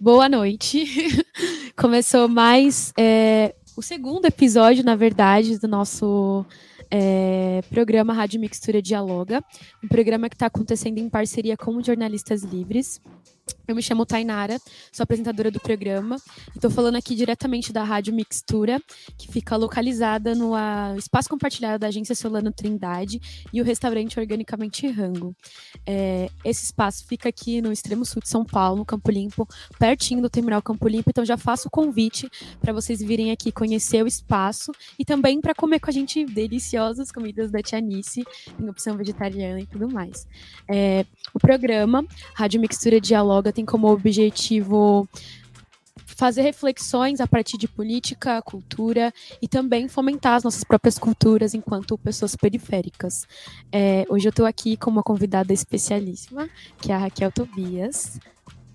Boa noite. Começou mais o segundo episódio, na verdade, do nosso programa Rádio Mixtura Dialoga, um programa que está acontecendo em parceria com o Jornalistas Livres. Eu me chamo Tainara, sou apresentadora do programa e estou falando aqui diretamente da Rádio Mixtura, que fica localizada no espaço compartilhado da Agência Solano Trindade e o restaurante Organicamente Rango. Esse espaço fica aqui no extremo sul de São Paulo, no Campo Limpo, pertinho do Terminal Campo Limpo, então já faço o convite para vocês virem aqui conhecer o espaço e também para comer com a gente deliciosas comidas da Tia Nice, em opção vegetariana e tudo mais. O programa Rádio Mixtura Dialoga tem como objetivo fazer reflexões a partir de política, cultura e também fomentar as nossas próprias culturas enquanto pessoas periféricas. Hoje eu estou aqui com uma convidada especialíssima, que é a Raquel Tobias.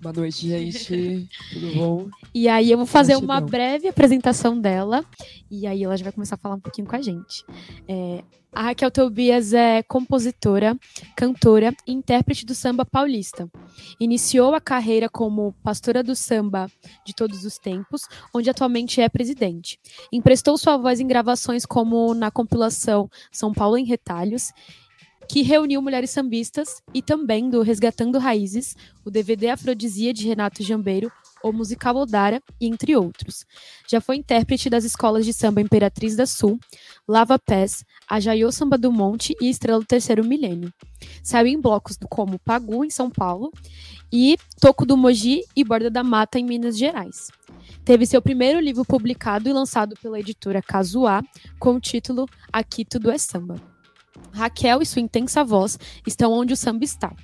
Boa noite, gente. Tudo bom? E aí eu vou fazer uma breve apresentação dela e aí ela já vai começar a falar um pouquinho com a gente. A Raquel Tobias é compositora, cantora e intérprete do samba paulista. Iniciou a carreira como pastora do samba de todos os tempos, onde atualmente é presidente. Emprestou sua voz em gravações como na compilação São Paulo em Retalhos, que reuniu Mulheres Sambistas e também do Resgatando Raízes, o DVD Afrodisia de Renata Jambeiro, o Musical Odara, e entre outros. Já foi intérprete das escolas de samba Imperatriz da Sul, Lava Pés, Ajaiô Samba do Monte e Estrela do Terceiro Milênio. Saiu em blocos como Pagu, em São Paulo, e Toco do Mogi e Borda da Mata, em Minas Gerais. Teve seu primeiro livro publicado e lançado pela editora Kazuá, com o título Aqui Tudo é Samba. Raquel e sua intensa voz estão onde o samba está.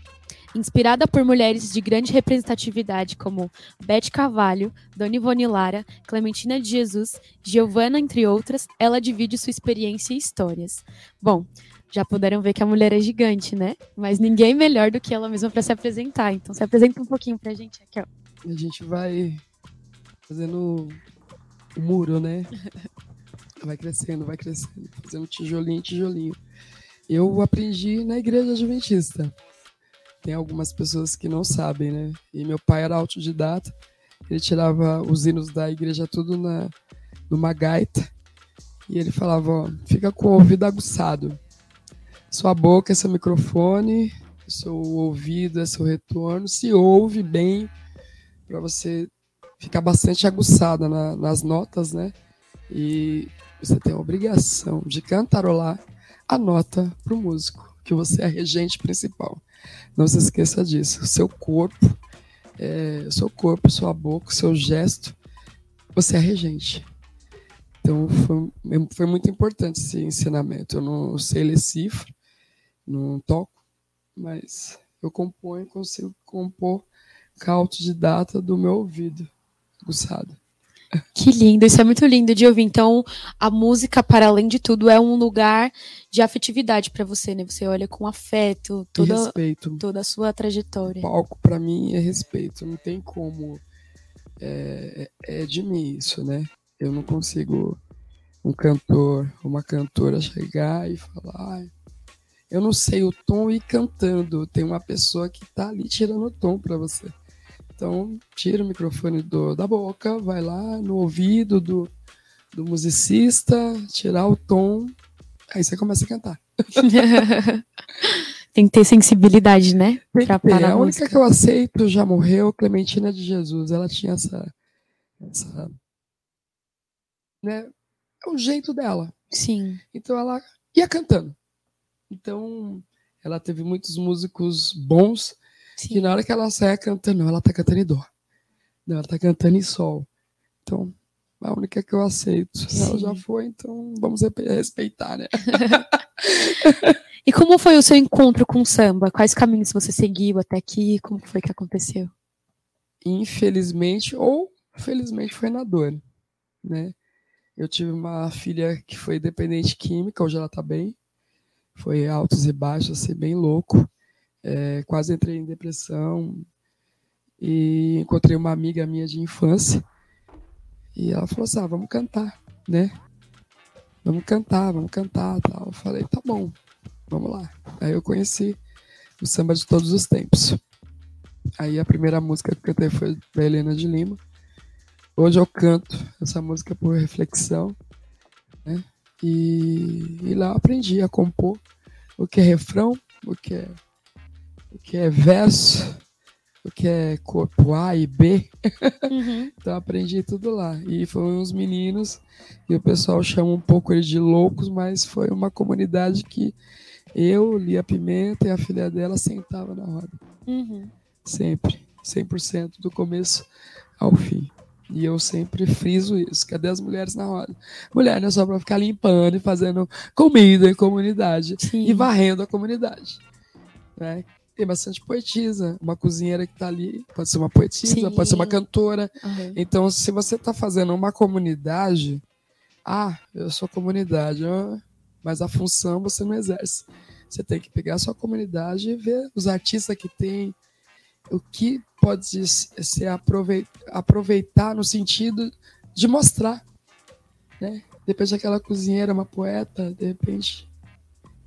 Inspirada por mulheres de grande representatividade como Beth Carvalho, Dona Ivone Lara, Clementina de Jesus, Giovana, entre outras, ela divide sua experiência e histórias. Bom, já puderam ver que a mulher é gigante, né? Mas ninguém melhor do que ela mesma para se apresentar. Então se apresenta um pouquinho pra gente, Raquel. A gente vai fazendo o muro, né? Vai crescendo, fazendo tijolinho, tijolinho. Eu aprendi na igreja adventista. Tem algumas pessoas que não sabem, né? E meu pai era autodidata. Ele tirava os hinos da igreja tudo numa gaita. E ele falava, ó, fica com o ouvido aguçado. Sua boca é seu microfone, seu ouvido é seu retorno. Se ouve bem, para você ficar bastante aguçada nas notas, né? E você tem a obrigação de cantarolar a nota para o músico, que você é a regente principal. Não se esqueça disso. Seu corpo, sua boca, seu gesto, você é a regente. Então, foi muito importante esse ensinamento. Eu não sei ler cifra, não toco, mas eu componho, consigo compor com a autodidata do meu ouvido aguçado. Que lindo, isso é muito lindo de ouvir. Então, a música, para além de tudo, é um lugar de afetividade para você, né? Você olha com afeto, toda a sua trajetória. O palco, para mim, é respeito. Não tem como... É de mim isso, né? Eu não consigo um cantor, uma cantora chegar e falar... eu não sei o tom e cantando. Tem uma pessoa que tá ali tirando o tom para você. Então, tira o microfone da boca, vai lá no ouvido do musicista, tirar o tom, aí você começa a cantar. Tem que ter sensibilidade, né? A única que eu aceito já morreu, Clementina de Jesus. Ela tinha essa né? É o jeito dela. Sim. Então, ela ia cantando. Então, ela teve muitos músicos bons. Sim. E na hora que ela sai cantando, ela tá cantando em dó. Não, ela tá cantando em sol. Então, a única que eu aceito. Sim. Ela já foi, então vamos respeitar, né? E como foi o seu encontro com o samba? Quais caminhos você seguiu até aqui? Como foi que aconteceu? Infelizmente, ou felizmente, foi na dor, né? Eu tive uma filha que foi dependente química, hoje ela tá bem. Foi altos e baixos, assim, bem louco. Quase entrei em depressão e encontrei uma amiga minha de infância e ela falou assim, ah, vamos cantar, né? Vamos cantar, tal. Eu falei, tá bom, vamos lá. Aí eu conheci o samba de todos os tempos. Aí a primeira música que eu cantei foi da Helena de Lima. Hoje eu canto essa música por reflexão, né? E lá eu aprendi a compor o que é refrão, o que é verso, o que é corpo A e B. Uhum. Então aprendi tudo lá. E foram uns meninos, e o pessoal chama um pouco eles de loucos, mas foi uma comunidade que eu, Lia Pimenta e a filha dela sentava na roda. Uhum. Sempre, 100% do começo ao fim. E eu sempre friso isso. Cadê as mulheres na roda? Mulher não é só para ficar limpando e fazendo comida em comunidade. Sim. E varrendo a comunidade, né? Tem bastante poetisa. Uma cozinheira que está ali pode ser uma poetisa, sim, pode ser uma cantora. Uhum. Então, se você está fazendo uma comunidade, eu sou comunidade, mas a função você não exerce. Você tem que pegar a sua comunidade e ver os artistas que tem, o que pode ser aproveitar no sentido de mostrar, né? De repente aquela cozinheira é uma poeta, de repente,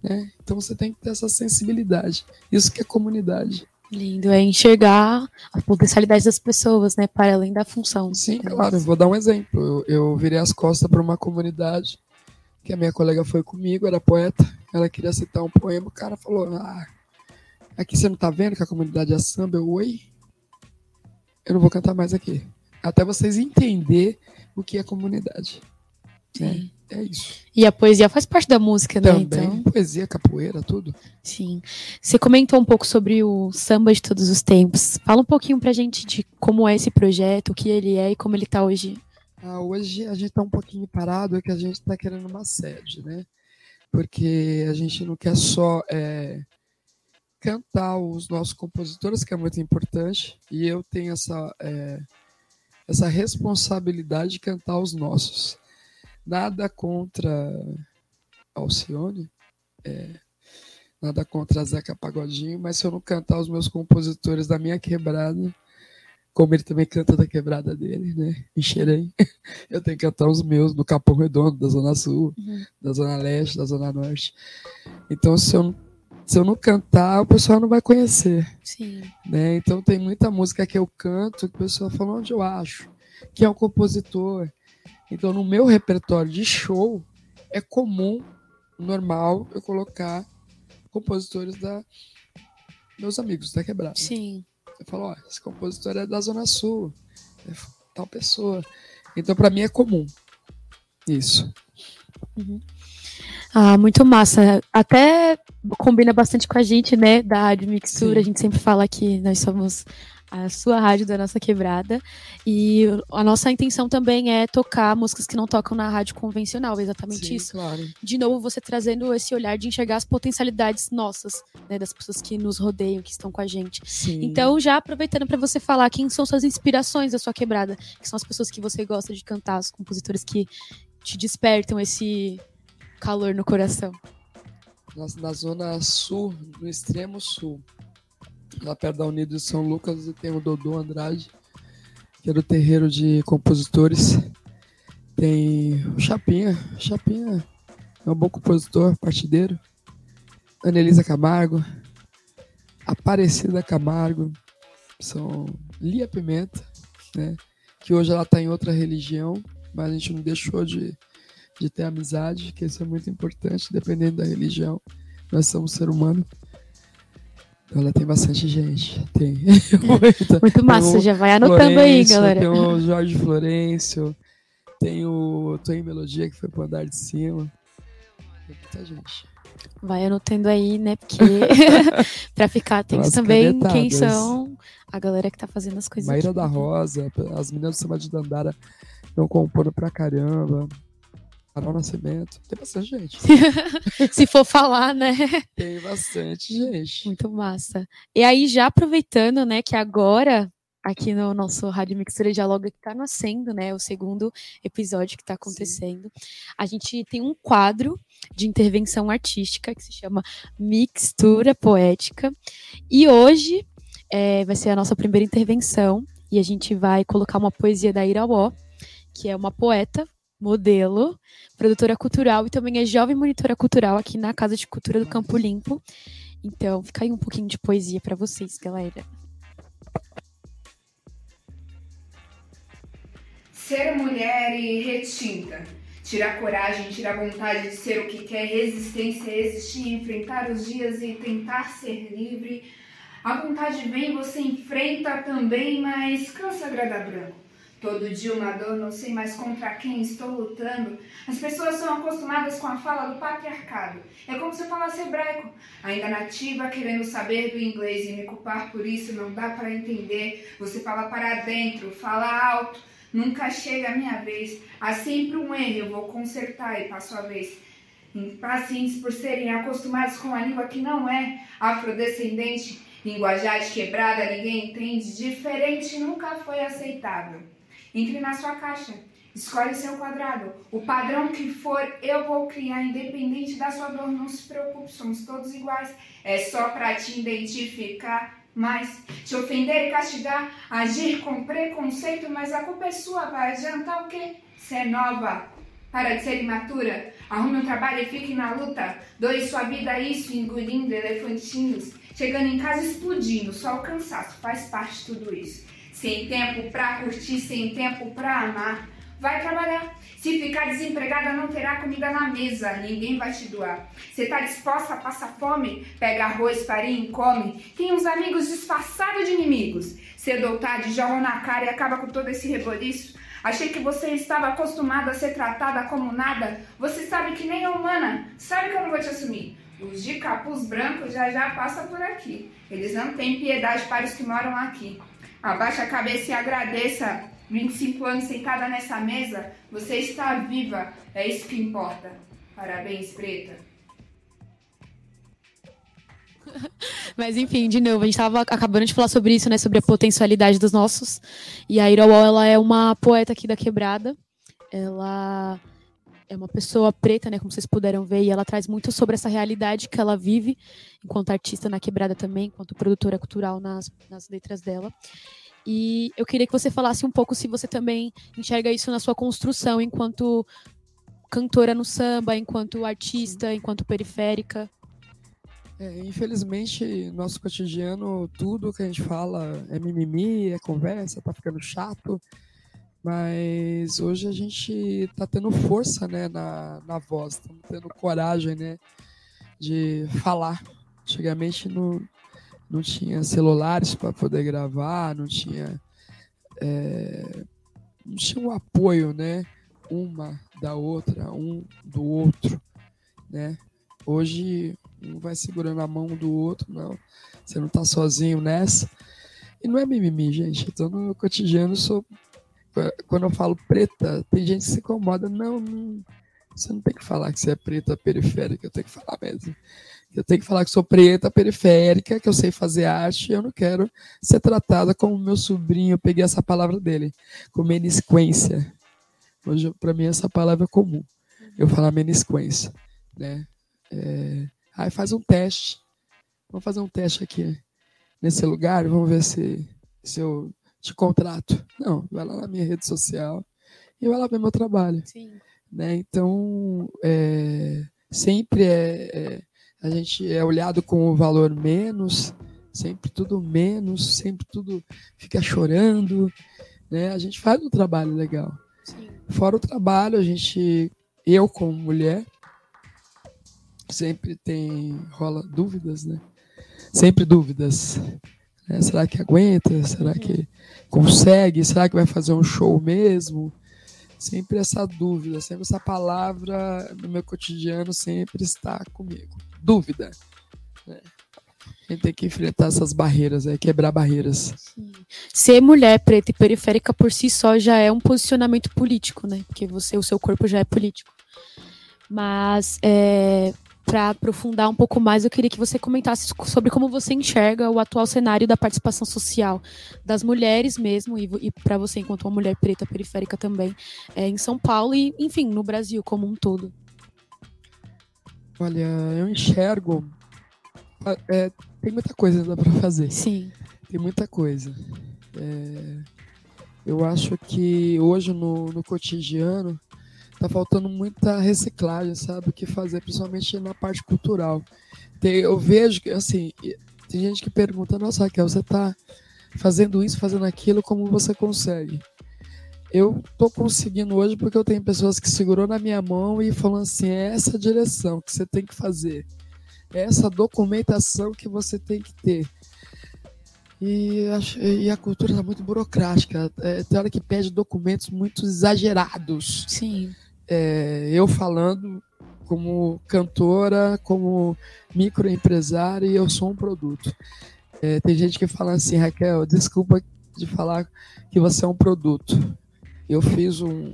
né? Então você tem que ter essa sensibilidade. Isso que é comunidade. Lindo, é enxergar a potencialidade das pessoas, né? Para além da função. Sim, claro. Eu vou dar um exemplo. Eu virei as costas para uma comunidade que a minha colega foi comigo, era poeta, ela queria citar um poema, o cara falou... Aqui você não tá vendo que a comunidade é samba? Eu não vou cantar mais aqui. Até vocês entenderem o que é comunidade. Né? É isso. E a poesia faz parte da música, né? Também, então... poesia, capoeira, tudo. Sim. Você comentou um pouco sobre o Samba de Todos os Tempos. Fala um pouquinho pra gente de como é esse projeto, o que ele é e como ele tá hoje. Hoje a gente tá um pouquinho parado, é que a gente tá querendo uma sede, né? Porque a gente não quer só... cantar os nossos compositores, que é muito importante, e eu tenho essa responsabilidade de cantar os nossos. Nada contra Alcione, nada contra Zeca Pagodinho, mas se eu não cantar os meus compositores da minha quebrada, como ele também canta da quebrada dele, né, em Xerém, eu tenho que cantar os meus, do Capão Redondo, da Zona Sul, uhum, da Zona Leste, da Zona Norte. Então, se eu não cantar, o pessoal não vai conhecer. Sim. Né? Então tem muita música que eu canto que o pessoal fala onde eu acho, que é um compositor. Então no meu repertório de show é comum, normal, eu colocar compositores da meus amigos da quebrada. Sim. Eu falo, esse compositor é da Zona Sul, é tal pessoa. Então para mim é comum isso. Uhum. Muito massa. Até combina bastante com a gente, né, da Rádio Mixtura. Sim. A gente sempre fala que nós somos a sua rádio da nossa quebrada. E a nossa intenção também é tocar músicas que não tocam na rádio convencional, exatamente. Sim, isso. Claro. De novo, você trazendo esse olhar de enxergar as potencialidades nossas, né, das pessoas que nos rodeiam, que estão com a gente. Sim. Então, já aproveitando para você falar quem são suas inspirações da sua quebrada, que são as pessoas que você gosta de cantar, os compositores que te despertam esse... calor no coração. Na Zona Sul, no extremo sul, lá perto da Unido de São Lucas, tem o Dodô Andrade, que é do terreiro de compositores. Tem o Chapinha. Chapinha é um bom compositor, partideiro. Ana Elisa Camargo, Aparecida Camargo, são Lia Pimenta, né? Que hoje ela está em outra religião, mas a gente não deixou de ter amizade, que isso é muito importante, dependendo da religião. Nós somos ser humano. Então, ela tem bastante gente. Tem. Muito massa, já vai anotando aí, galera. Tem o Jorge Florencio, tem o Tô em Melodia, que foi pro andar de cima. Tem muita gente. Vai anotando aí, né? Porque pra ficar atento também quem são a galera que tá fazendo as coisas. Maíra aqui. Da Rosa, as meninas do Samba de Dandara estão compondo pra caramba. Carol Nascimento, tem bastante gente. Se for falar, né? Tem bastante gente. Muito massa. E aí, já aproveitando, né, que agora, aqui no nosso Rádio Mixtura Dialoga, que tá nascendo, né, o segundo episódio que tá acontecendo, sim, a gente tem um quadro de intervenção artística que se chama Mixtura Poética. E hoje vai ser a nossa primeira intervenção e a gente vai colocar uma poesia da Iraó, que é uma poeta, modelo, produtora cultural e também é jovem monitora cultural aqui na Casa de Cultura do Campo Limpo. Então, fica aí um pouquinho de poesia para vocês, galera. Ser mulher e retinta. Tirar coragem, tirar vontade de ser o que quer, resistência, resistir, enfrentar os dias e tentar ser livre. A vontade vem, você enfrenta também, mas cansa agradar branco. Todo dia uma dor, não sei mais contra quem estou lutando. As pessoas são acostumadas com a fala do patriarcado. É como se eu falasse hebraico. Ainda nativa, querendo saber do inglês e me culpar por isso, não dá para entender. Você fala para dentro, fala alto. Nunca chega a minha vez. Há sempre um erro, eu vou consertar e passo a vez. Impacientes por serem acostumados com a língua que não é afrodescendente. Linguajar de quebrada, ninguém entende. Diferente nunca foi aceitável. Entre na sua caixa. Escolhe seu quadrado. O padrão que for, eu vou criar, independente da sua dor. Não se preocupe, somos todos iguais. É só pra te identificar. Mas te ofender e castigar, agir com preconceito, mas a culpa é sua, vai adiantar o quê? Você é nova, para de ser imatura, arrume um trabalho e fique na luta, doe sua vida a isso, engolindo elefantinhos, chegando em casa explodindo, só o cansaço faz parte de tudo isso. Sem tempo pra curtir, sem tempo pra amar, vai trabalhar. Se ficar desempregada, não terá comida na mesa, ninguém vai te doar. Você tá disposta a passar fome? Pega arroz, farinha e come. Tem uns amigos disfarçados de inimigos. Cedo ou tarde, jogam na cara e acaba com todo esse reboliço. Achei que você estava acostumada a ser tratada como nada. Você sabe que nem é humana, sabe que eu não vou te assumir. Os de capuz branco já passam por aqui. Eles não têm piedade para os que moram aqui. Abaixa a cabeça e agradeça. 25 anos sentada nessa mesa, você está viva, é isso que importa. Parabéns, preta. Mas enfim, de novo, a gente estava acabando de falar sobre isso, né, sobre a potencialidade dos nossos. E a Iraó, ela é uma poeta aqui da Quebrada, ela é uma pessoa preta, né, como vocês puderam ver, e ela traz muito sobre essa realidade que ela vive, enquanto artista na Quebrada também, enquanto produtora cultural nas letras dela. E eu queria que você falasse um pouco se você também enxerga isso na sua construção enquanto cantora no samba, enquanto artista, enquanto periférica. Infelizmente, nosso cotidiano, tudo que a gente fala é mimimi, é conversa, tá ficando chato. Mas hoje a gente tá tendo força, né, na voz, estamos tendo coragem, né, de falar. Antigamente não tinha celulares para poder gravar, não tinha o apoio, né, uma da outra, um do outro, né? Hoje um vai segurando a mão do outro, não, você não tá sozinho nessa. E não é mimimi, gente. Então no cotidiano quando eu falo preta, tem gente que se incomoda, não, você não tem que falar que você é preta periférica, eu tenho que falar mesmo. Eu tenho que falar que sou preta, periférica, que eu sei fazer arte, e eu não quero ser tratada como meu sobrinho. Eu peguei essa palavra dele, como menisquência. Hoje, para mim, essa palavra é comum. Eu falar menisquência, né? Aí faz um teste. Vamos fazer um teste aqui nesse lugar, vamos ver se eu te contrato. Não, vai lá na minha rede social e vai lá ver meu trabalho. Sim. Né? Então, sempre a gente é olhado com o valor menos, sempre tudo fica chorando, né? A gente faz um trabalho legal. Sim. Fora o trabalho, eu como mulher, sempre rola dúvidas, né? Sempre dúvidas. Né? Será que aguenta? Será que consegue? Será que vai fazer um show mesmo? Sempre essa dúvida, sempre essa palavra no meu cotidiano sempre está comigo. Dúvida. Né? A gente tem que enfrentar essas barreiras, quebrar barreiras. Sim. Ser mulher preta e periférica por si só já é um posicionamento político, né? Porque o seu corpo já é político. Mas, para aprofundar um pouco mais, eu queria que você comentasse sobre como você enxerga o atual cenário da participação social das mulheres mesmo, e para você, enquanto uma mulher preta periférica também, em São Paulo e, enfim, no Brasil como um todo. Olha, eu enxergo... tem muita coisa ainda para fazer. Sim. Tem muita coisa. Eu acho que hoje, no cotidiano, tá faltando muita reciclagem, sabe? O que fazer, principalmente na parte cultural. Eu vejo que, assim, tem gente que pergunta, nossa, Raquel, você tá fazendo isso, fazendo aquilo, como você consegue? eu tô conseguindo hoje porque eu tenho pessoas que segurou na minha mão e falando assim, é essa direção que você tem que fazer, é essa documentação que você tem que ter. E a cultura está muito burocrática. Tem hora que pede documentos muito exagerados. Sim. Eu falando como cantora, como microempresária, e eu sou um produto. Tem gente que fala assim, Raquel, desculpa de falar que você é um produto. Eu fiz um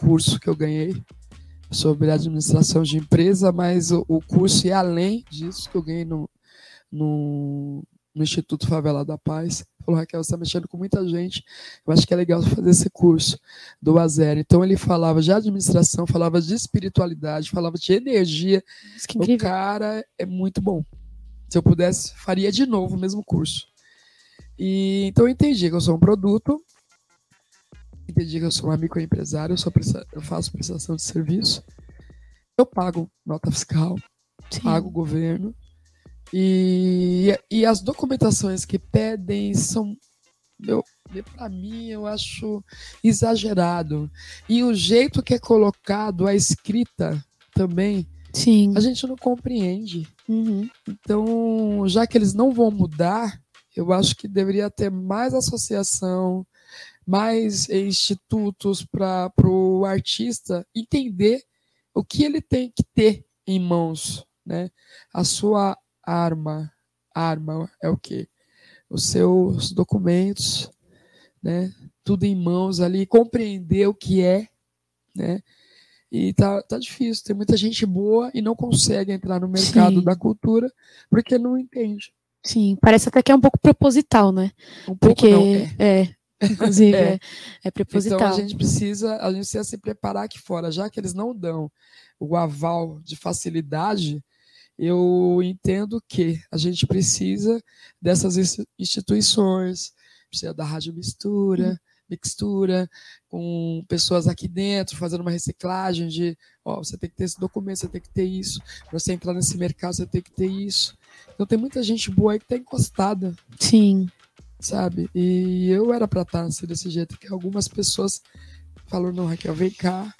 curso que eu ganhei sobre administração de empresa, mas o curso é além disso que eu ganhei no Instituto Favela da Paz. Falou, Raquel, você está mexendo com muita gente, eu acho que é legal fazer esse curso do A0. Então ele falava de administração, falava de espiritualidade, falava de energia. O cara é muito bom. Se eu pudesse, faria de novo o mesmo curso. E, então eu entendi que eu sou um produto, entendi que eu sou uma microempresária, eu faço prestação de serviço, eu pago nota fiscal, Sim. pago o governo. E as documentações que pedem são, para mim, eu acho exagerado. E o jeito que é colocado a escrita também, Sim. a gente não compreende. Uhum. Então, já que eles não vão mudar, eu acho que deveria ter mais associação, mais institutos para o artista entender o que ele tem que ter em mãos, né? A sua arma é o quê? Os seus documentos, né? Tudo em mãos ali, compreender o que é, né? E tá difícil, tem muita gente boa e não consegue entrar no mercado Sim. da cultura porque não entende. Sim, parece até que é um pouco proposital, né? Um pouco porque não é. Inclusive, é proposital. Então a gente precisa se preparar aqui fora, já que eles não dão o aval de facilidade. Eu entendo que a gente precisa dessas instituições, precisa da Rádio Mixtura, com pessoas aqui dentro, fazendo uma reciclagem de, você tem que ter esse documento, você tem que ter isso, para você entrar nesse mercado, você tem que ter isso. Então tem muita gente boa aí que está encostada. Sim. Sabe? E eu era para estar assim, desse jeito, que algumas pessoas falaram, não, Raquel, vem cá,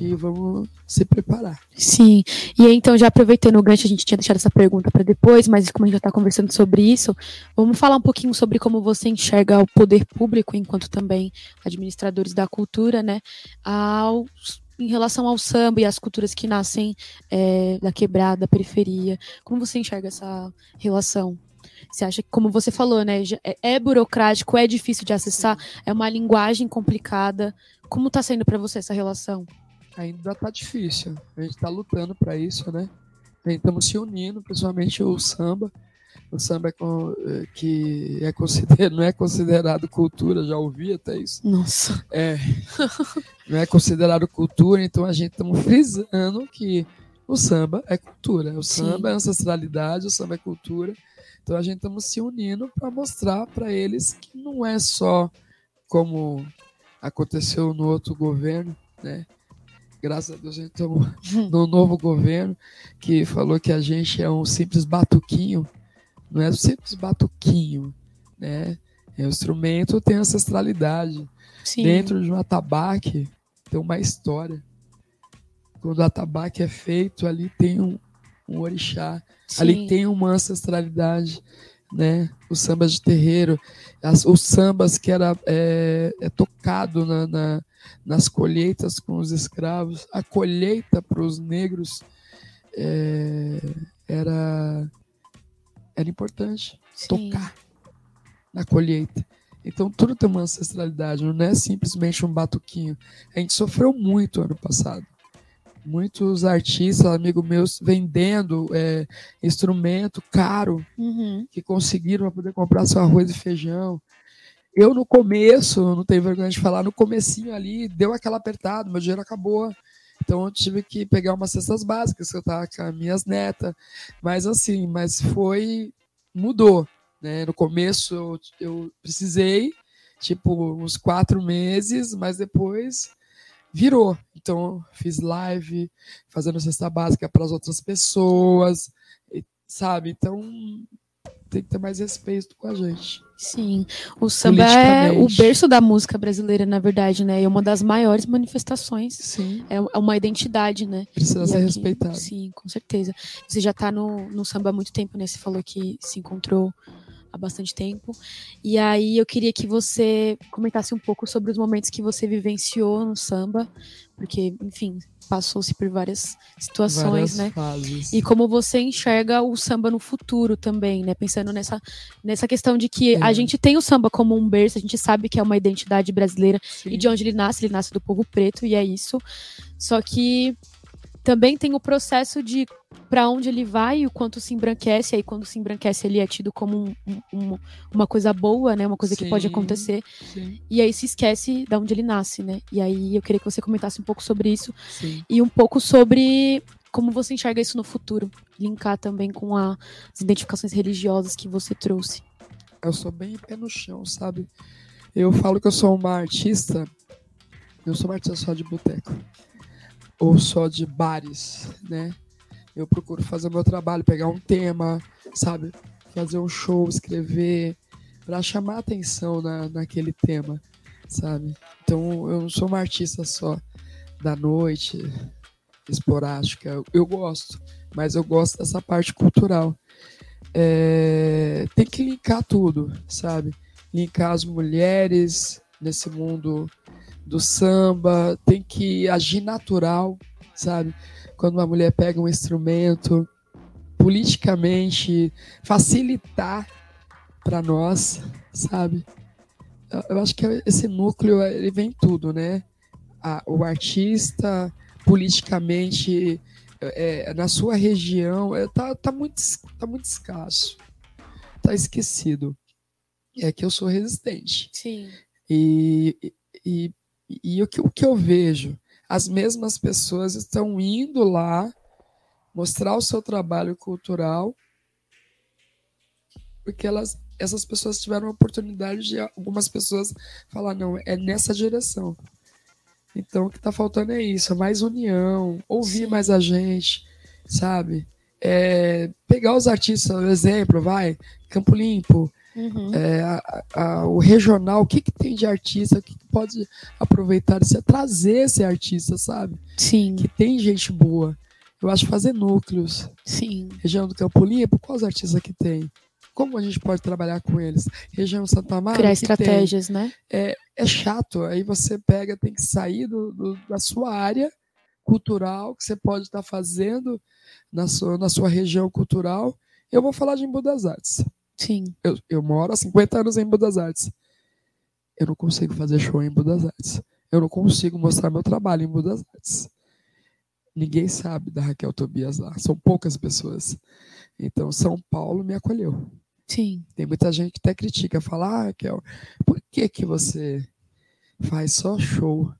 e vamos se preparar. Sim, e então já aproveitando o gancho, a gente tinha deixado essa pergunta para depois, mas como a gente já está conversando sobre isso, vamos falar um pouquinho sobre como você enxerga o poder público, enquanto também administradores da cultura, né, em relação ao samba e às culturas que nascem da quebrada, da periferia. Como você enxerga essa relação? Você acha que, como você falou, né, é burocrático, é difícil de acessar, é uma linguagem complicada. Como está sendo para você essa relação? Ainda está difícil. A gente está lutando para isso, né? Estamos se unindo, principalmente o samba. O samba que não é considerado cultura, já ouvi até isso. Nossa. Não é considerado cultura, então a gente estamos frisando que o samba é cultura. O samba Sim. é ancestralidade, o samba é cultura. Então a gente estamos se unindo para mostrar para eles que não é só como aconteceu no outro governo, né? Graças a Deus a gente estamos no novo governo que falou que a gente é um simples batuquinho. Não é um simples batuquinho, né? É um instrumento, tem ancestralidade. Sim. Dentro de um atabaque tem uma história. Quando o atabaque é feito, ali tem um orixá, Sim. ali tem uma ancestralidade, né? Os sambas de terreiro, os sambas que era tocado nas colheitas com os escravos, a colheita para os negros era importante, Sim. tocar na colheita. Então tudo tem uma ancestralidade, não é simplesmente um batuquinho. A gente sofreu muito ano passado. Muitos artistas, amigos meus, vendendo instrumento caro, uhum. que conseguiram para poder comprar seu arroz e feijão. Eu, no começo, não tenho vergonha de falar, no comecinho ali, deu aquela apertada, meu dinheiro acabou. Então, eu tive que pegar umas cestas básicas, que eu estava com as minhas netas. Mas mudou. Né? No começo, eu precisei, uns 4 meses, mas depois... virou. Então, fiz live, fazendo cesta básica para as outras pessoas, sabe? Então, tem que ter mais respeito com a gente. Sim, o samba é o berço da música brasileira, na verdade, né? É uma das maiores manifestações. Sim. É uma identidade, né? Precisa ser respeitada. Sim, com certeza. Você já está no samba há muito tempo, né? Você falou que se encontrou há bastante tempo. E aí eu queria que você comentasse um pouco sobre os momentos que você vivenciou no samba, porque, enfim, passou-se por várias situações, várias, né, fases. E como você enxerga o samba no futuro também, né, pensando nessa questão de que a gente tem o samba como um berço, a gente sabe que é uma identidade brasileira. Sim. E de onde ele nasce do povo preto, e é isso. Só que também tem o processo de para onde ele vai e o quanto se embranquece. Aí quando se embranquece ele é tido como uma coisa boa, né? Uma coisa, sim, que pode acontecer. Sim. E aí se esquece de onde ele nasce, né? E aí eu queria que você comentasse um pouco sobre isso. Sim. E um pouco sobre como você enxerga isso no futuro. Linkar também com as identificações religiosas que você trouxe. Eu sou bem pé no chão, sabe? Eu falo que eu sou uma artista. Eu sou uma artista só de boteco. Ou só de bares, né? Eu procuro fazer o meu trabalho, pegar um tema, sabe? Fazer um show, escrever, para chamar atenção naquele tema, sabe? Então, eu não sou uma artista só da noite, esporádica. Eu gosto, mas eu gosto dessa parte cultural. Tem que linkar tudo, sabe? Linkar as mulheres nesse mundo do samba, tem que agir natural, sabe? Quando uma mulher pega um instrumento, politicamente, facilitar para nós, sabe? Eu acho que esse núcleo, ele vem tudo, né? O artista, politicamente, na sua região, tá muito escasso, tá esquecido. É que eu sou resistente. Sim. E o que eu vejo, as mesmas pessoas estão indo lá mostrar o seu trabalho cultural porque essas pessoas tiveram a oportunidade de algumas pessoas falar, não, é nessa direção. Então, o que está faltando é isso, mais união, ouvir mais a gente, sabe? Pegar os artistas, por exemplo, vai, Campo Limpo, uhum. O regional, o que tem de artista, o que pode aproveitar isso, é trazer esse artista, sabe? Sim. Que tem gente boa. Eu acho fazer núcleos. Sim. Região do Campo Limpo, quais artistas que tem? Como a gente pode trabalhar com eles? Região Santa Maria. Criar estratégias, né? É chato. Aí você pega, tem que sair da sua área cultural, que você pode estar fazendo na sua região cultural. Eu vou falar de Embu das Artes. Sim. Eu moro há 50 anos em Embu das Artes. Eu não consigo fazer show em Embu das Artes. Eu não consigo mostrar meu trabalho em Embu das Artes. Ninguém sabe da Raquel Tobias lá. São poucas pessoas. Então, São Paulo me acolheu. Sim. Tem muita gente que até critica. Fala, Raquel, por que você faz só show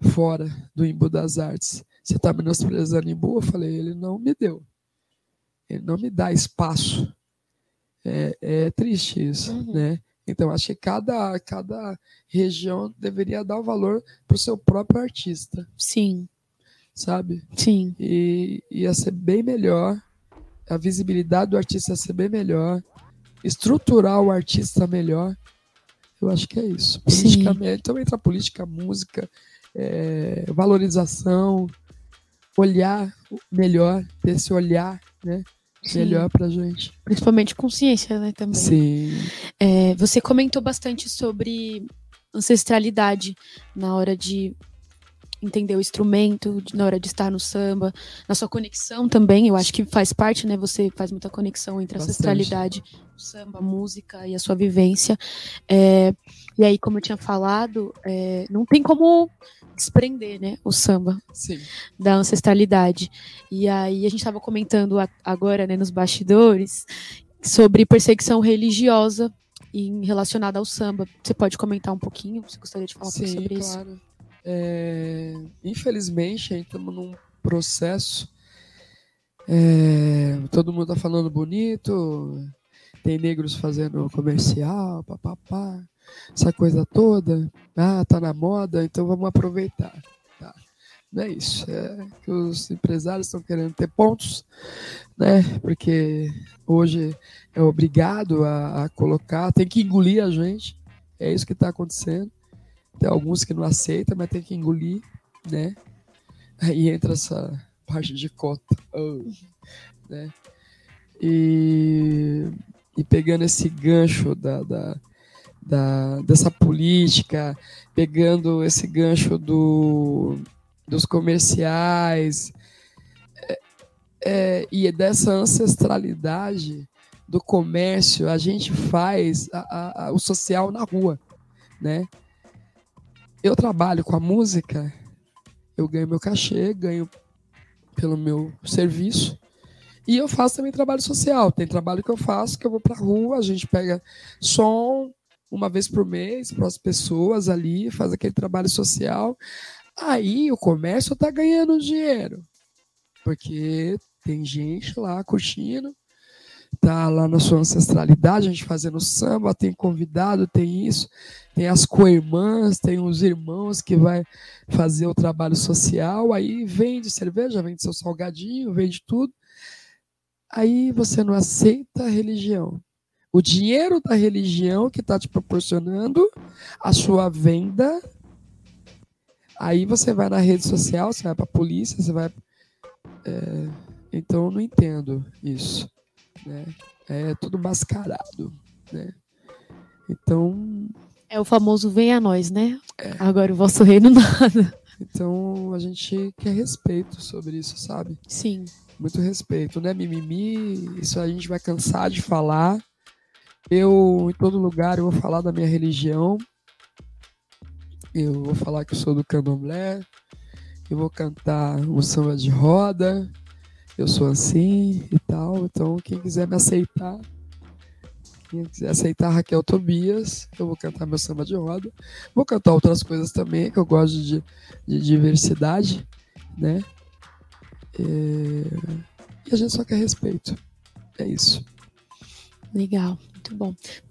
fora do Embu das Artes? Você está menosprezando Embu? Eu falei, ele não me deu. Ele não me dá espaço. É triste isso, uhum, né? Então, acho que cada região deveria dar o valor para o seu próprio artista. Sim. Sabe? Sim. E ia ser bem melhor, a visibilidade do artista ia ser bem melhor, estruturar o artista melhor. Eu acho que é isso. Politicamente, então entra política, música, valorização, olhar melhor, ter esse olhar, né? Sim. Melhor pra gente. Principalmente consciência, né, também. Sim. Você comentou bastante sobre ancestralidade na hora de entender o instrumento, na hora de estar no samba, na sua conexão também. Eu acho que faz parte, né? Você faz muita conexão entre a ancestralidade, o samba, a música e a sua vivência. E aí, como eu tinha falado, não tem como desprender, né, o samba. Sim. Da ancestralidade. E aí a gente estava comentando agora, né, nos bastidores, sobre perseguição religiosa relacionada ao samba. Você pode comentar um pouquinho? Você gostaria de falar, sim, sobre, claro, isso? Sim, claro. Infelizmente, estamos num processo. Todo mundo está falando bonito, tem negros fazendo comercial, papapá, essa coisa toda. Ah, tá na moda, então vamos aproveitar. Tá. Não é isso, é que os empresários estão querendo ter pontos, né? Porque hoje é obrigado a colocar, tem que engolir a gente, é isso que está acontecendo. Tem alguns que não aceitam, mas tem que engolir, né? Aí entra essa parte de cota, né? E pegando esse gancho dessa política, pegando esse gancho dos comerciais, e dessa ancestralidade do comércio, a gente faz o social na rua, né? Eu trabalho com a música, eu ganho meu cachê, ganho pelo meu serviço, e eu faço também trabalho social. Tem trabalho que eu faço, que eu vou pra rua, a gente pega som uma vez por mês para as pessoas ali, faz aquele trabalho social. Aí o comércio está ganhando dinheiro, porque tem gente lá curtindo, tá lá na sua ancestralidade, a gente fazendo samba, tem convidado, tem isso, tem as co-irmãs, tem os irmãos que vai fazer o trabalho social, aí vende cerveja, vende seu salgadinho, vende tudo. Aí você não aceita a religião. O dinheiro da religião que está te proporcionando a sua venda. Aí você vai na rede social, você vai para a polícia, você vai... Então, eu não entendo isso, né? É tudo mascarado, né? Então... É o famoso vem a nós, né? Agora o vosso reino nada. Então, a gente quer respeito sobre isso, sabe? Sim. Muito respeito, né? Mimimi, isso a gente vai cansar de falar. Eu, em todo lugar, eu vou falar da minha religião. Eu vou falar que eu sou do candomblé, eu vou cantar o samba de roda, eu sou assim e tal. Então, quem quiser aceitar a Raquel Tobias, eu vou cantar meu samba de roda. Vou cantar outras coisas também, que eu gosto de diversidade, né? E a gente só quer respeito. É isso. Legal.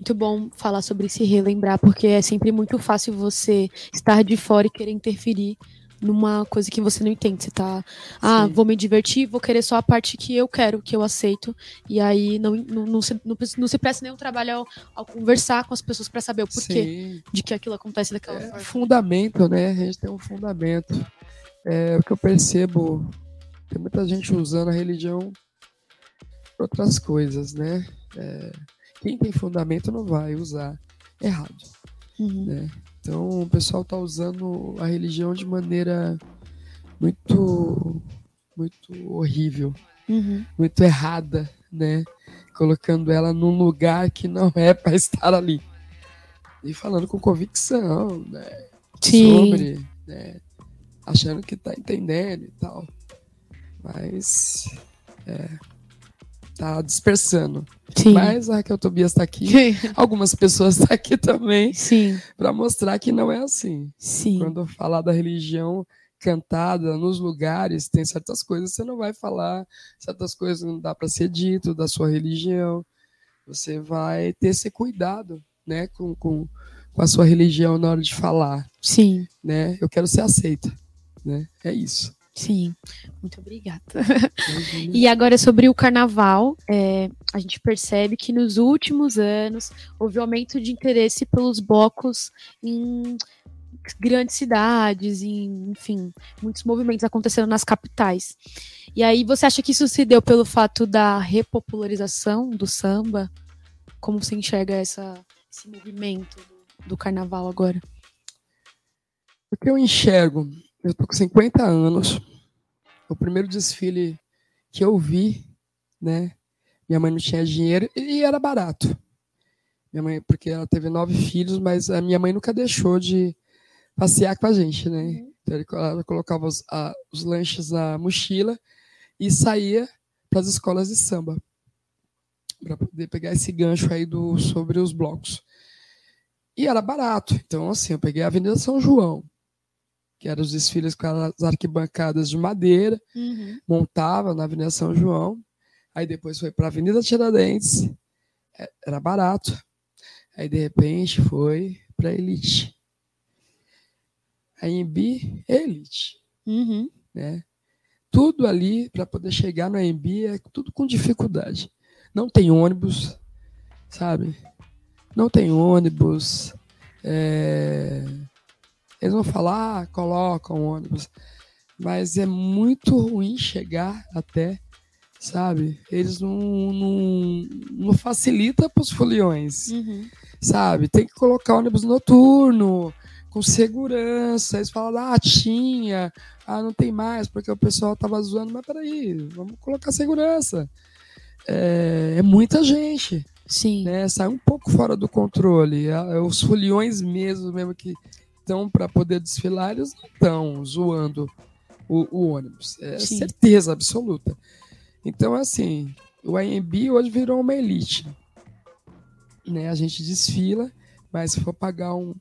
Muito bom falar sobre se relembrar, porque é sempre muito fácil você estar de fora e querer interferir numa coisa que você não entende. Você tá, Sim. vou me divertir, vou querer só a parte que eu quero, que eu aceito, e aí não se presta nenhum trabalho ao conversar com as pessoas para saber o porquê Sim. de que aquilo acontece daquela forma. Fundamento, né? A gente tem um fundamento. O que eu percebo, tem muita gente usando a religião para outras coisas, né? Quem tem fundamento não vai usar errado. Uhum. Né? Então, o pessoal está usando a religião de maneira muito, muito horrível, uhum. muito errada, né? Colocando ela num lugar que não é para estar ali. E falando com convicção, né? Sim. Sobre, né? Achando que está entendendo e tal. Mas... tá dispersando. Sim. Mas a Raquel Tobias está aqui. Algumas pessoas estão aqui também. Sim. Para mostrar que não é assim. Sim. Quando eu falar da religião cantada nos lugares, tem certas coisas que você não vai falar, certas coisas não dá para ser dito da sua religião. Você vai ter esse cuidado, né, com a sua religião na hora de falar. Sim. Né? Eu quero ser aceita. Né? É isso. Sim, muito obrigada. E agora sobre o carnaval, a gente percebe que nos últimos anos houve aumento de interesse pelos blocos em grandes cidades, enfim, muitos movimentos acontecendo nas capitais. E aí você acha que isso se deu pelo fato da repopularização do samba? Como você enxerga esse movimento do carnaval agora? O que eu enxergo... Eu tô com 50 anos, o primeiro desfile que eu vi, né, minha mãe não tinha dinheiro e era barato. Minha mãe, porque ela teve 9 filhos, mas a minha mãe nunca deixou de passear com a gente, né? Então, ela colocava os lanches na mochila e saía para as escolas de samba, para poder pegar esse gancho aí sobre os blocos. E era barato, então assim, eu peguei a Avenida São João, que eram os desfiles com as arquibancadas de madeira, uhum. montava na Avenida São João, aí depois foi para a Avenida Tiradentes, era barato, aí de repente foi para a Elite. Aí Embi, Elite. Uhum. Né? Tudo ali para poder chegar no AMB é tudo com dificuldade. Não tem ônibus, sabe? Não tem ônibus. Eles vão falar, colocam ônibus. Mas é muito ruim chegar até, sabe? Eles não facilitam para os foliões, uhum. sabe? Tem que colocar ônibus noturno, com segurança. Eles falam, tinha, não tem mais, porque o pessoal estava zoando. Mas peraí, vamos colocar segurança. É muita gente. Sim. Né? Sai um pouco fora do controle. Os foliões mesmo que estão para poder desfilar, eles não estão zoando o ônibus. É Sim. certeza absoluta. Então, assim, o AMB hoje virou uma elite. Né? A gente desfila, mas se for pagar um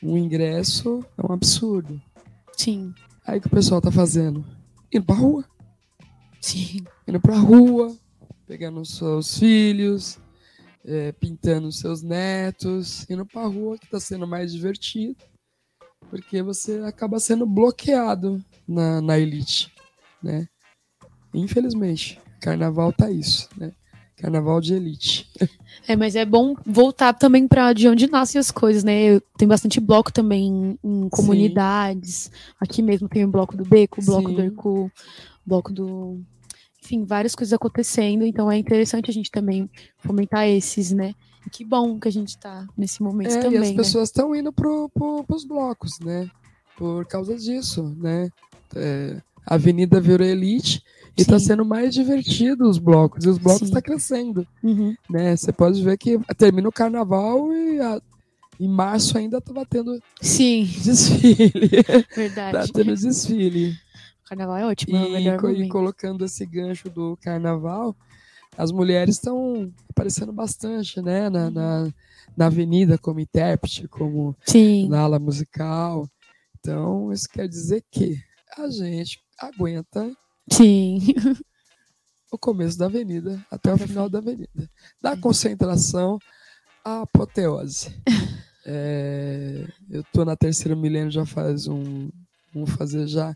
ingresso, é um absurdo. Sim. Aí o que o pessoal tá fazendo? Indo pra rua. Sim. Indo pra rua, pegando os seus filhos, pintando os seus netos, indo pra rua, que tá sendo mais divertido, porque você acaba sendo bloqueado na elite, né? Infelizmente, carnaval tá isso, né? Carnaval de elite. Mas é bom voltar também para de onde nascem as coisas, né? Tem bastante bloco também em comunidades. Sim. Aqui mesmo tem o Bloco do Beco, o Bloco Sim. do Ercu, o Bloco do... Enfim, várias coisas acontecendo. Então é interessante a gente também fomentar esses, né? E que bom que a gente tá nesse momento também, e as pessoas estão indo pros blocos, né? Por causa disso, né? A avenida virou elite e está sendo mais divertido os blocos. E os blocos estão crescendo. Uhum. Né? Você pode ver que termina o carnaval e em março ainda estava tendo desfile. Verdade. Está tendo desfile. O carnaval é ótimo. É o melhor momento. E colocando esse gancho do carnaval, as mulheres estão aparecendo bastante, né? Na avenida, como intérprete, como na ala musical. Então, isso quer dizer que a gente aguenta o começo da avenida até o final da avenida. Da concentração à apoteose. Eu tô na Terceiro Milênio já faz já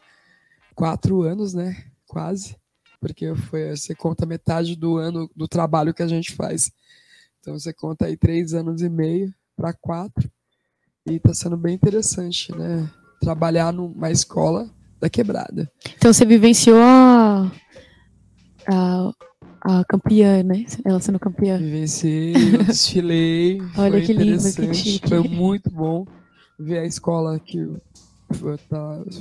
4 anos, né? Quase. Porque você conta metade do ano do trabalho que a gente faz. Então você conta aí 3 anos e meio para 4. E tá sendo bem interessante, né? Trabalhar numa escola da quebrada. Então você vivenciou a campeã, né? Ela sendo campeã. Vivenciei, eu desfilei. Olha que lindo, que chique. Foi muito bom ver a escola que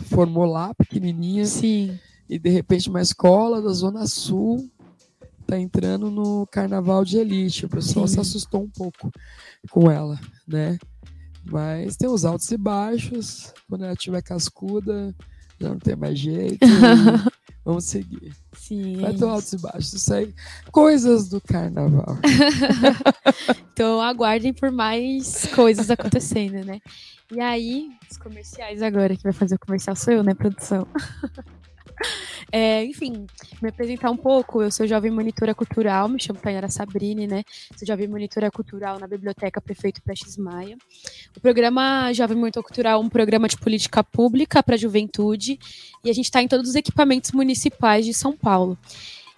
formou lá, pequenininha. Sim. E de repente uma escola da Zona Sul tá entrando no carnaval de elite. O pessoal se assustou um pouco com ela, né? Mas tem os altos e baixos. Quando ela tiver cascuda, já não tem mais jeito. Vamos seguir. Sim, vai ter altos e baixos. Isso aí, coisas do carnaval. Então aguardem por mais coisas acontecendo, né? E aí, os comerciais agora. Quem vai fazer o comercial sou eu, né, produção? Enfim, me apresentar um pouco. Eu sou Jovem Monitora Cultural, me chamo Tainara Sabrine, né? Sou Jovem Monitora Cultural na Biblioteca Prefeito Prestes Maia. O programa Jovem Monitora Cultural é um programa de política pública para a juventude e a gente está em todos os equipamentos municipais de São Paulo.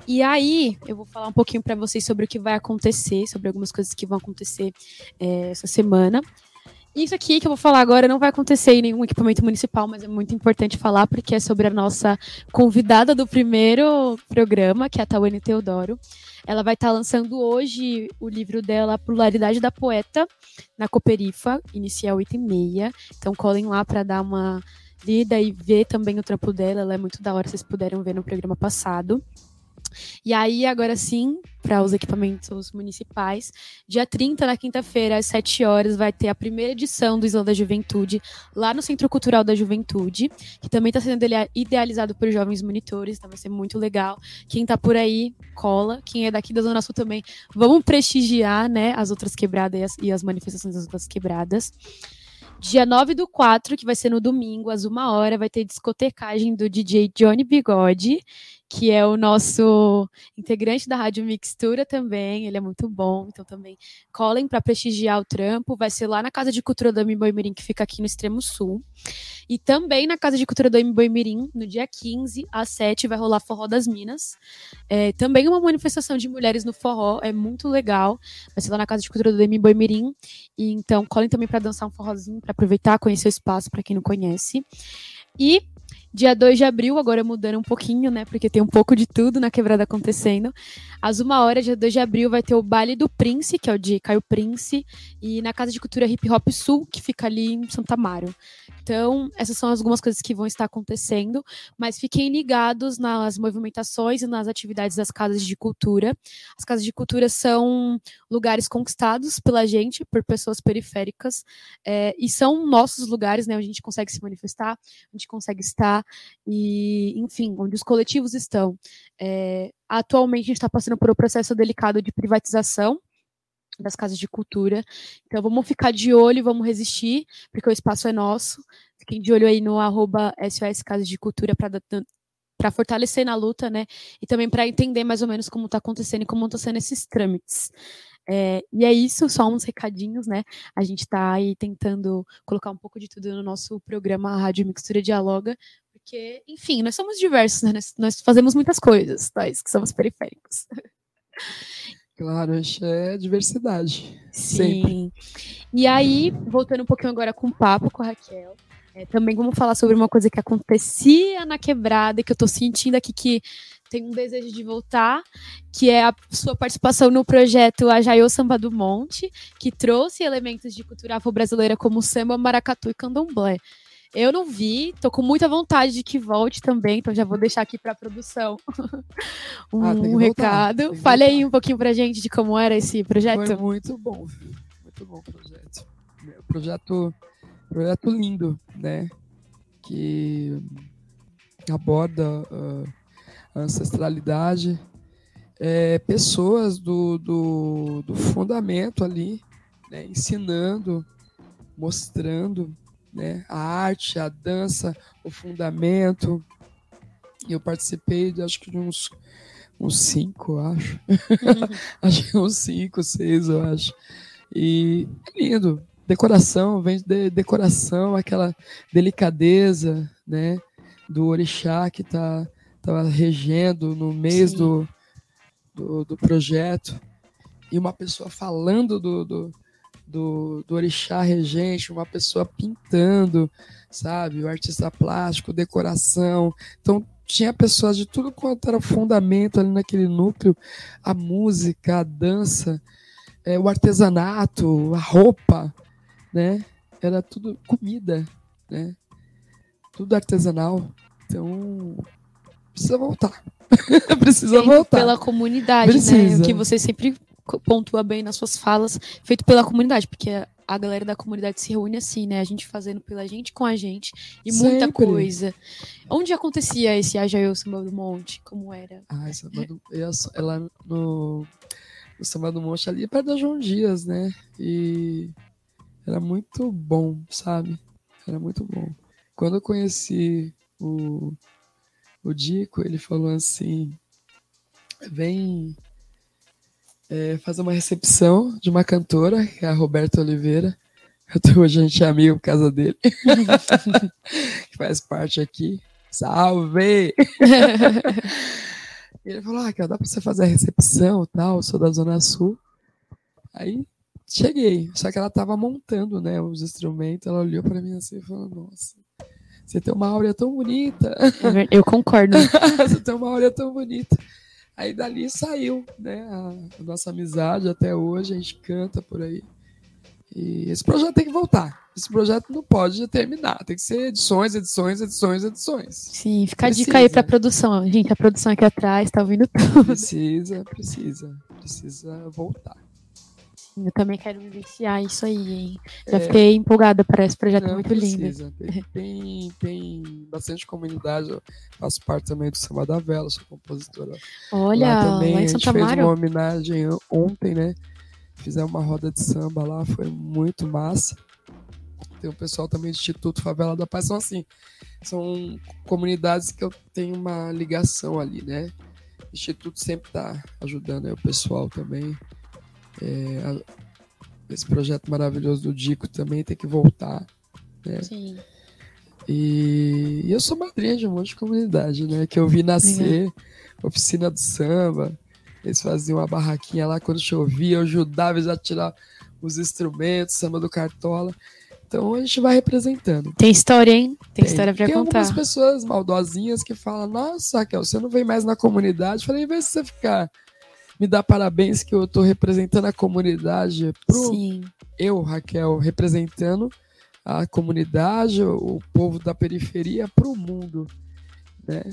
E aí, eu vou falar um pouquinho para vocês sobre o que vai acontecer, sobre algumas coisas que vão acontecer essa semana. Isso aqui que eu vou falar agora não vai acontecer em nenhum equipamento municipal, mas é muito importante falar porque é sobre a nossa convidada do primeiro programa, que é a Tauane Teodoro. Ela vai estar lançando hoje o livro dela, A Pluralidade da Poeta, na Cooperifa, inicial 8h30. Então colhem lá para dar uma lida e ver também o trampo dela. Ela é muito da hora, vocês puderam ver no programa passado. E aí, agora sim, para os equipamentos municipais, dia 30, na quinta-feira, às 7h, vai ter a primeira edição do Islã da Juventude, lá no Centro Cultural da Juventude, que também está sendo idealizado por jovens monitores, então vai ser muito legal. Quem está por aí, cola. Quem é daqui da Zona Sul também, vamos prestigiar, né, as outras quebradas e as manifestações das outras quebradas. Dia 9/4, que vai ser no domingo, às 13h, vai ter discotecagem do DJ Johnny Bigode, que é o nosso integrante da Rádio Mixtura também. Ele é muito bom, então também colhem para prestigiar o trampo. Vai ser lá na Casa de Cultura da Mimoimirim, que fica aqui no extremo sul. E também na Casa de Cultura do Embu-Mirim, no dia 15, às 7, vai rolar Forró das Minas. É, também uma manifestação de mulheres no forró, é muito legal. Vai ser lá na Casa de Cultura do Embu-Mirim. E então, colhem também para dançar um forrozinho, para aproveitar, conhecer o espaço, para quem não conhece. E dia 2 de abril, agora mudando um pouquinho, né? Porque tem um pouco de tudo na quebrada acontecendo. Às 1h, dia 2 de abril, vai ter o Baile do Prince, que é o de Caio Prince, e na Casa de Cultura Hip Hop Sul, que fica ali em Santo Amaro. Então, essas são algumas coisas que vão estar acontecendo, mas fiquem ligados nas movimentações e nas atividades das casas de cultura. As casas de cultura são lugares conquistados pela gente, por pessoas periféricas, e são nossos lugares, né? Onde a gente consegue se manifestar, a gente consegue estar, e, enfim, onde os coletivos estão. Atualmente, a gente está passando por um processo delicado de privatização das casas de cultura, então vamos ficar de olho, vamos resistir, porque o espaço é nosso. Fiquem de olho aí no @SOS Casas de Cultura para fortalecer na luta, né, e também para entender mais ou menos como está acontecendo e como estão sendo esses trâmites. E é isso, só uns recadinhos, né? A gente está aí tentando colocar um pouco de tudo no nosso programa Rádio Mixtura Dialoga, porque, enfim, nós somos diversos, né? Nós fazemos muitas coisas, nós que somos periféricos. Claro, isso é diversidade. Sim. Sempre. E aí, voltando um pouquinho agora com o papo com a Raquel, também vamos falar sobre uma coisa que acontecia na quebrada, que eu estou sentindo aqui que tem um desejo de voltar, que é a sua participação no projeto Ajaiô Samba do Monte, que trouxe elementos de cultura afro-brasileira como samba, maracatu e candomblé. Eu não vi, tô com muita vontade de que volte também, então já vou deixar aqui para a produção recado. Fale aí um pouquinho pra gente de como era esse projeto. Foi muito bom, viu? Muito bom o projeto. Projeto lindo, né? Que aborda a ancestralidade, pessoas do fundamento ali, né? Ensinando, mostrando, né, a arte, a dança, o fundamento. Eu participei de uns 5, 6, eu acho. E é lindo. Decoração, vem de decoração, aquela delicadeza, né, do orixá que estava regendo no mês do projeto. E uma pessoa falando do orixá regente, uma pessoa pintando, sabe? O artista plástico, decoração. Então, tinha pessoas de tudo quanto era fundamento ali naquele núcleo. A música, a dança, o artesanato, a roupa, né? Era tudo comida, né? Tudo artesanal. Então, precisa voltar. Precisa voltar. Pela comunidade, né? O que você sempre pontua bem nas suas falas, feito pela comunidade, porque a galera da comunidade se reúne assim, né? A gente fazendo pela gente, com a gente, e sempre. Muita coisa. Onde acontecia esse Ajaiô Samba do Monte? Como era? É lá no Samba do Monte, ali perto da João Dias, né? E era muito bom, sabe? Era muito bom. Quando eu conheci o Dico, ele falou assim: vem fazer uma recepção de uma cantora, que é a Roberta Oliveira. Hoje a gente é amigo por causa dele, que faz parte aqui. Salve! E ele falou: Raquel, dá pra você fazer a recepção e tal, eu sou da Zona Sul. Aí cheguei, só que ela tava montando, né, os instrumentos, ela olhou pra mim assim e falou: nossa, você tem uma áurea tão bonita. Eu concordo. Você tem uma áurea tão bonita. Aí dali saiu, né, a nossa amizade até hoje, a gente canta por aí. E esse projeto tem que voltar. Esse projeto não pode terminar, tem que ser edições. Sim, fica a dica aí para a produção. Gente, a produção aqui atrás tá ouvindo tudo. Precisa voltar. Eu também quero vivenciar isso aí, hein? Já fiquei empolgada para esse projeto, muito lindo. Tem bastante comunidade. Eu faço parte também do Samba da Vela, sou compositora. Olha, lá também lá em Santa Mara. A gente fez uma homenagem ontem, né? Fizemos uma roda de samba lá, foi muito massa. Tem o pessoal também do Instituto Favela da Paz. São assim, são comunidades que eu tenho uma ligação ali, né? O Instituto sempre tá ajudando aí o pessoal também. Esse projeto maravilhoso do Dico também tem que voltar, né? Sim. E eu sou madrinha de um monte de comunidade, né? Que eu vi nascer, oficina do samba. Eles faziam uma barraquinha lá quando chovia, eu ajudava eles a tirar os instrumentos, samba do Cartola. Então a gente vai representando. Tem história, hein? Tem história pra contar. Tem algumas pessoas maldosinhas que falam: nossa, Raquel, você não vem mais na comunidade. Eu falei, em vez de você ficar me dar parabéns que eu tô representando a comunidade, Sim. eu, Raquel, representando a comunidade, o povo da periferia pro mundo, né?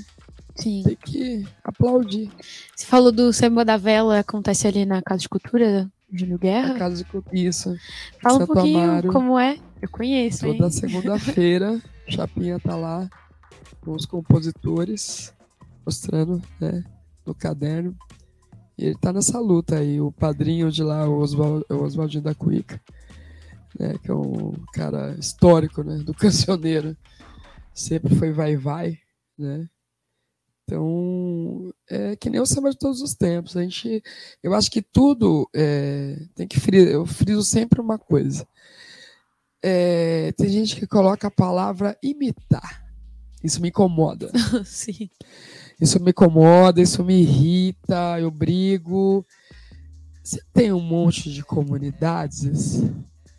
Sim. Tem que aplaudir. Você falou do Samba da Vela, acontece ali na Casa de Cultura, Júlio Guerra? Na Casa de Cultura, isso. Fala Santo um pouquinho Amaro. Como é, eu conheço. Toda segunda-feira, Chapinha tá lá com os compositores, mostrando, né, no caderno. E ele tá nessa luta aí, o padrinho de lá, o Oswaldinho da Cuica, né, que é um cara histórico, né, do cancioneiro. Sempre foi vai-vai, né? Então, é que nem o samba de todos os tempos. A gente, eu acho que tudo tem que frisar. Eu friso sempre uma coisa. Tem gente que coloca a palavra imitar. Isso me incomoda. Sim. Isso me incomoda, isso me irrita, eu brigo. Você tem um monte de comunidades.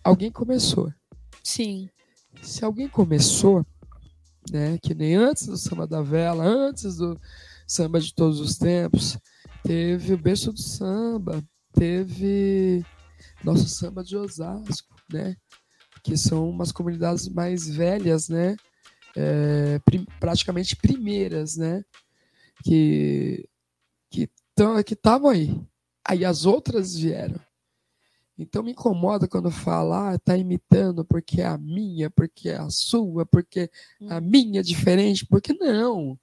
Alguém começou. Sim. Se alguém começou, né, que nem antes do Samba da Vela, antes do Samba de Todos os Tempos, teve o Berço do Samba, teve nosso Samba de Osasco, né, que são umas comunidades mais velhas, né, praticamente primeiras, né, que estavam aí. Aí as outras vieram. Então me incomoda quando fala, tá imitando porque é a minha, porque é a sua, porque a minha é diferente, porque não.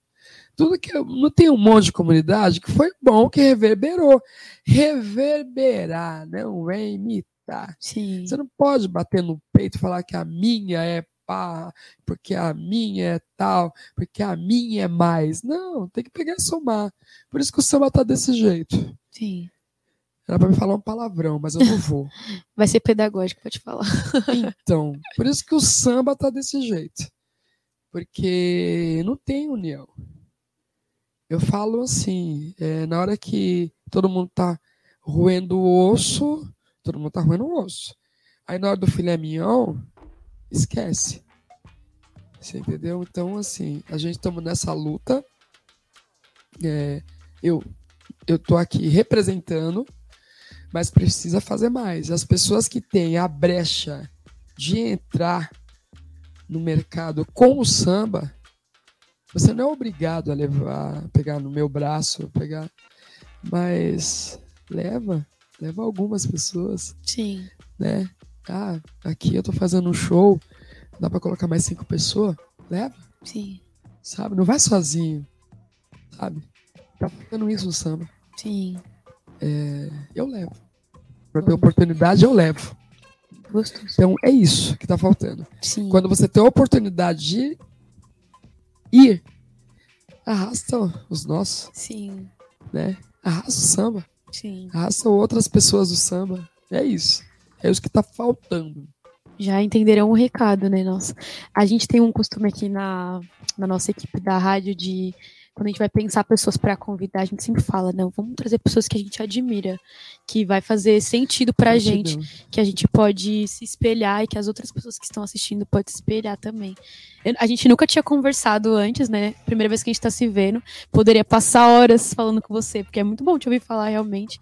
Tudo que não tem um monte de comunidade que foi bom, que reverberou. Reverberar, não é imitar. Sim. Você não pode bater no peito e falar que a minha é pá, porque a minha é tal, porque a minha é mais. Não, tem que pegar e somar. Por isso que o samba tá desse jeito. Sim. Era pra me falar um palavrão, mas eu não vou. Vai ser pedagógico pra te falar. Então, por isso que o samba tá desse jeito. Porque não tem união. Eu falo assim, na hora que todo mundo tá roendo o osso, Aí na hora do filé mignon, esquece. Você entendeu? Então, assim, a gente estamos nessa luta. Eu tô aqui representando, mas precisa fazer mais. As pessoas que têm a brecha de entrar no mercado com o samba, você não é obrigado a levar, pegar no meu braço, mas leva algumas pessoas. Sim. Né? Ah, aqui eu tô fazendo um show, dá pra colocar mais 5 pessoas? Leva. Sim. Sabe? Não vai sozinho, sabe? Tá fazendo isso no samba. Sim. Eu levo. Pra ter oportunidade, eu levo. Gostoso. Então, é isso que tá faltando. Sim. Quando você tem a oportunidade de ir, arrasta os nossos. Sim. Né? Arrasta o samba. Sim. Arrasta outras pessoas do samba. É isso. É isso que tá faltando. Já entenderão o recado, né? Nossa. A gente tem um costume aqui na nossa equipe da rádio de... Quando a gente vai pensar pessoas para convidar, a gente sempre fala, não, vamos trazer pessoas que a gente admira, que vai fazer sentido pra gente, que a gente pode se espelhar e que as outras pessoas que estão assistindo podem se espelhar também. A gente nunca tinha conversado antes, né? Primeira vez que a gente tá se vendo. Poderia passar horas falando com você, porque é muito bom te ouvir falar realmente.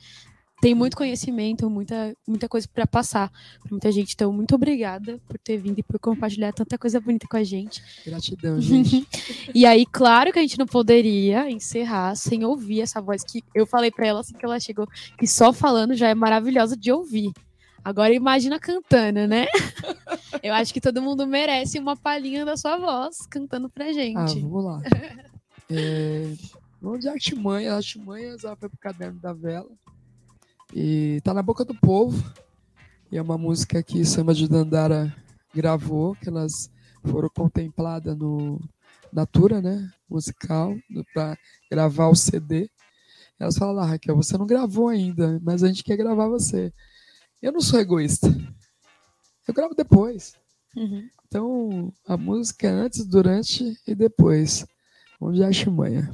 Tem muito conhecimento, muita coisa para passar para muita gente. Então, muito obrigada por ter vindo e por compartilhar tanta coisa bonita com a gente. Gratidão, gente. E aí, claro que a gente não poderia encerrar sem ouvir essa voz que eu falei para ela assim que ela chegou, que só falando já é maravilhosa de ouvir. Agora imagina cantando, né? Eu acho que todo mundo merece uma palhinha da sua voz cantando pra gente. Ah, vamos lá. Vamos de artimanhas. Artimanhas, ela foi pro Caderno da Vela. E tá na boca do povo. E é uma música que Samba de Dandara gravou, que elas foram contempladas no Natura, né? Musical, pra gravar o CD. Elas falaram, Raquel, você não gravou ainda, mas a gente quer gravar você. Eu não sou egoísta. Eu gravo depois. Uhum. Então, a música é antes, durante e depois. Onde é a chimanha?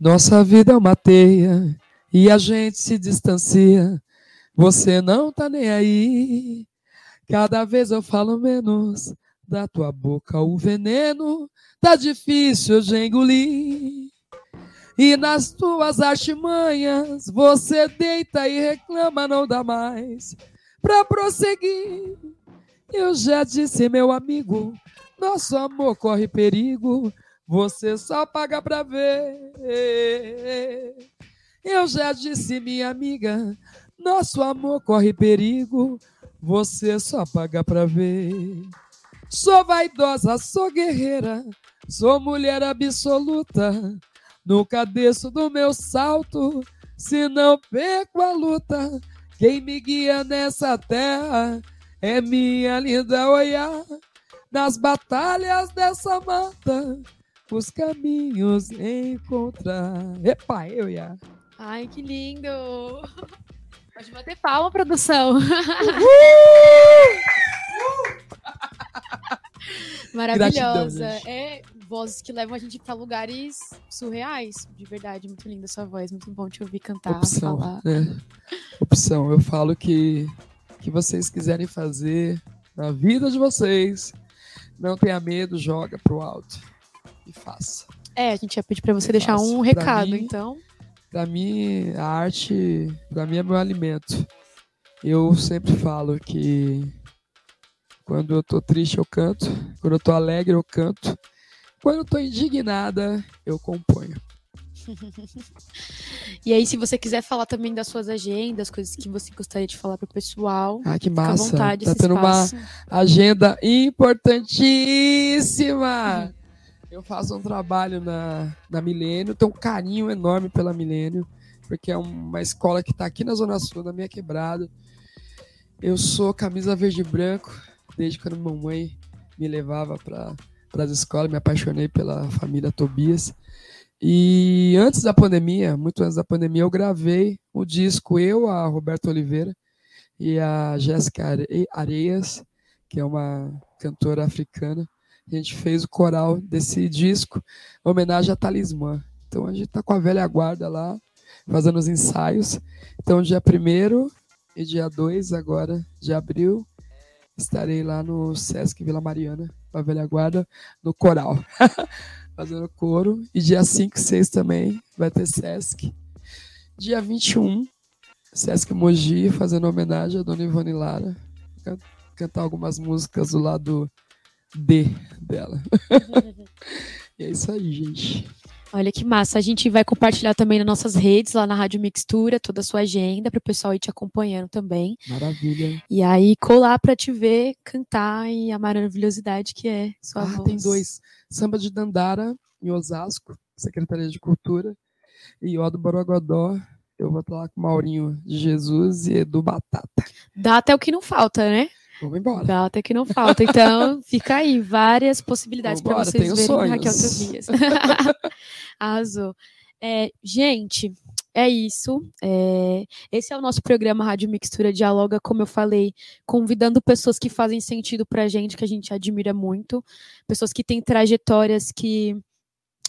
Nossa vida é uma teia e a gente se distancia. Você não tá nem aí. Cada vez eu falo menos. Da tua boca o veneno tá difícil de engolir. E nas tuas artimanhas você deita e reclama, não dá mais pra prosseguir. Eu já disse, meu amigo, nosso amor corre perigo. Você só paga pra ver. Eu já disse, minha amiga, nosso amor corre perigo. Você só paga pra ver. Sou vaidosa, sou guerreira, sou mulher absoluta. Nunca desço do meu salto, se não perco a luta. Quem me guia nessa terra é minha linda Oiá. Nas batalhas dessa mata, os caminhos encontrar. Epa, eu e a... Ai, que lindo! Pode bater palma, produção. Maravilhosa. É, vozes que levam a gente para lugares surreais. De verdade, muito linda sua voz. Muito bom te ouvir cantar, opção, falar. Né? Opção. Eu falo que vocês quiserem fazer na vida de vocês. Não tenha medo, joga pro alto e faça. É, a gente ia pedir para você deixar um recado, pra mim, então. Para mim, a arte, para mim é meu alimento. Eu sempre falo que quando eu tô triste eu canto, quando eu tô alegre eu canto, quando eu tô indignada eu componho. E aí, se você quiser falar também das suas agendas, coisas que você gostaria de falar pro pessoal, que massa, fica à vontade, tá tendo espaço. Uma agenda importantíssima. Eu faço um trabalho na Milênio, tenho um carinho enorme pela Milênio, porque é uma escola que está aqui na Zona Sul, na minha quebrada. Eu sou camisa verde e branco, desde quando mamãe me levava para as escolas, me apaixonei pela família Tobias. E antes da pandemia, muito antes da pandemia, eu gravei o disco, eu, a Roberta Oliveira e a Jéssica Areias, que é uma cantora africana. A gente fez o coral desse disco, em homenagem a Talismã. Então a gente está com a velha guarda lá, fazendo os ensaios. Então dia 1º e dia 2 agora de abril, estarei lá no Sesc Vila Mariana, com a velha guarda, no coral. Fazendo coro. E dia 5 e 6 também vai ter Sesc. Dia 21, Sesc Mogi, fazendo homenagem a Dona Ivone Lara. Cantar algumas músicas do lado D dela. E é isso aí, gente. Olha que massa. A gente vai compartilhar também nas nossas redes, lá na Rádio Mixtura, toda a sua agenda, para o pessoal ir te acompanhando também. Maravilha. E aí, colar para te ver cantar e a maravilhosidade que é sua voz. Tem 2. Samba de Dandara, em Osasco, Secretaria de Cultura, e Ó do Borogodó. Eu vou estar lá com o Maurinho de Jesus e Edu Batata. Dá até o que não falta, né? Vamos embora. Dá até que não falta. Então, fica aí. Várias possibilidades para vocês verem sonhos. Raquel Tobias. Arrasou. Gente, é isso. Esse é o nosso programa Rádio Mixtura Dialoga, como eu falei, convidando pessoas que fazem sentido para a gente, que a gente admira muito. Pessoas que têm trajetórias que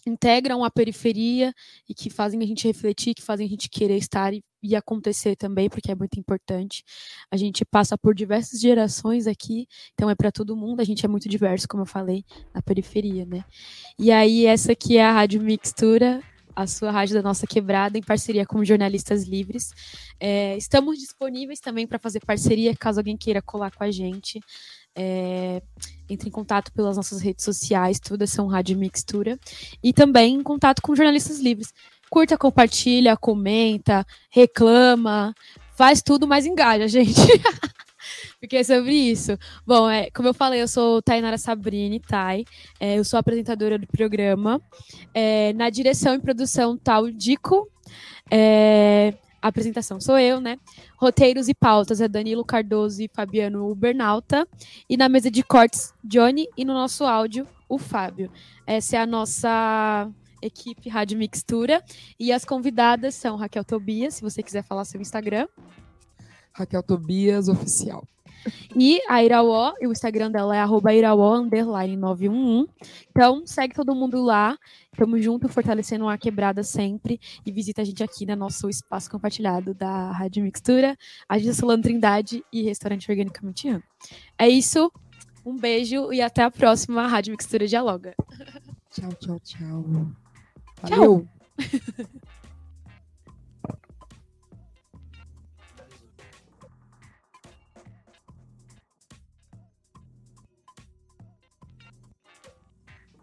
integram a periferia e que fazem a gente refletir, que fazem a gente querer estar e acontecer também, porque é muito importante. A gente passa por diversas gerações aqui, então é para todo mundo, a gente é muito diverso, como eu falei, na periferia, né? E aí, essa aqui é a Rádio Mixtura, a sua rádio da nossa quebrada, em parceria com Jornalistas Livres. Estamos disponíveis também para fazer parceria, caso alguém queira colar com a gente. Entre em contato pelas nossas redes sociais, todas são Rádio Mixtura, e também em contato com Jornalistas Livres. Curta, compartilha, comenta, reclama, faz tudo, mas engaja, gente. Porque é sobre isso. Bom, como eu falei, eu sou Tainara Sabrine, Thay, eu sou apresentadora do programa, na direção e produção tá o Dico, a apresentação sou eu, né? Roteiros e pautas é Danilo Cardoso e Fabiano Ubernauta. E na mesa de cortes, Johnny. E no nosso áudio, o Fábio. Essa é a nossa equipe Rádio Mixtura. E as convidadas são Raquel Tobias, se você quiser falar seu Instagram. Raquel Tobias Oficial. E a Iraó, o Instagram dela é @iraó_911. Então, segue todo mundo lá. Tamo junto, fortalecendo a quebrada sempre. E visita a gente aqui no nosso espaço compartilhado da Rádio Mixtura, Agência Solano Trindade e Restaurante Organicamente Rango. É isso. Um beijo e até a próxima Rádio Mixtura Dialoga. Tchau, tchau, tchau. Valeu. Tchau.